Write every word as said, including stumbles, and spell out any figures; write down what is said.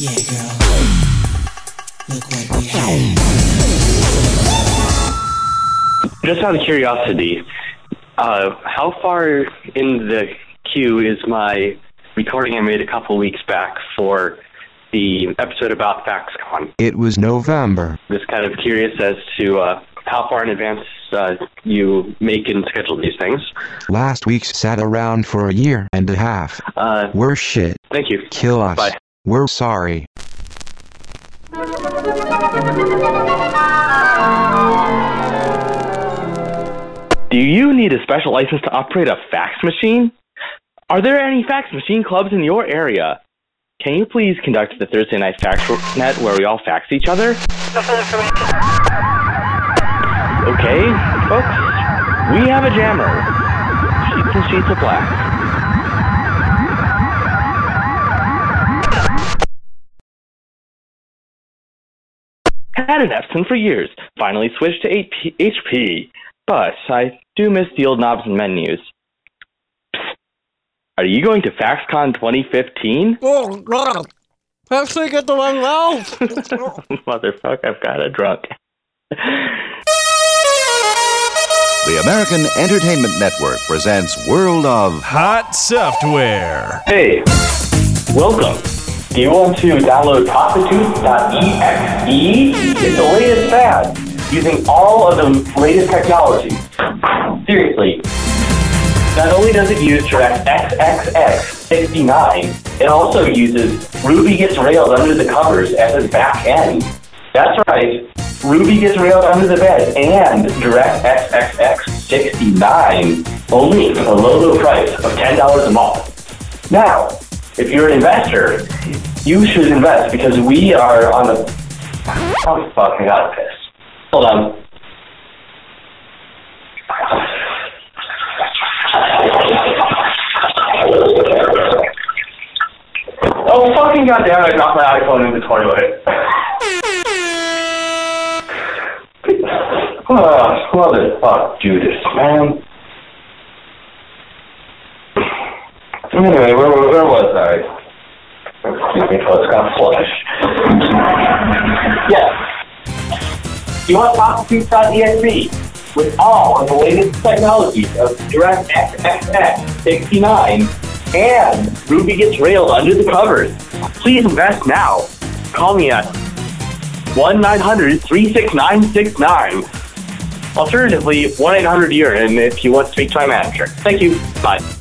Yeah, girl. Look what we have. Just out of curiosity, uh, how far in the queue is my recording I made a couple weeks back for the episode about FaxCon? It was November. Just kind of curious as to uh, how far in advance uh, you make and schedule these things. Last week's sat around for a year and a half. Uh, We're shit. Thank you. Kill us. Bye. We're sorry. Do you need a special license to operate a fax machine? Are there any fax machine clubs in your area? Can you please conduct the Thursday Night Fax Net where we all fax each other? Okay, folks, we have a jammer. Sheets and sheets of black. Had an Epson for years. Finally switched to H P. But I do miss the old knobs and menus. Are you going to FaxCon twenty fifteen? Oh, God. I actually get the wrong mouse. Motherfucker, I've got a drunk. The American Entertainment Network presents World of Hot Software. Hey, welcome. Do you want to download prostitutes dot E X E? It's the latest fad, using all of the latest technology. Seriously. Not only does it use Direct X X X sixty-nine, it also uses Ruby Gets Railed Under the Covers as its back end. That's right, Ruby Gets Railed Under the Bed and Direct X X X sixty-nine, only for the low, low price of ten dollars a month. Now, if you're an investor, you should invest because we are on the... Oh, fuck, I gotta piss. Hold on. Oh, fucking goddamn, I dropped my iPhone in the toilet. Oh, motherfuck, Judas, man. Anyway, where, where, where was I? Excuse me, folks, got flush. Yes. You want prostitutes dot E X E with all of the latest technologies of Direct X X X sixty-nine. And Ruby Gets Railed Under the Covers. Please invest now. Call me at one nine hundred three six nine six nine. Alternatively, one eight hundred year, and if you want to speak to my manager. Thank you. Bye.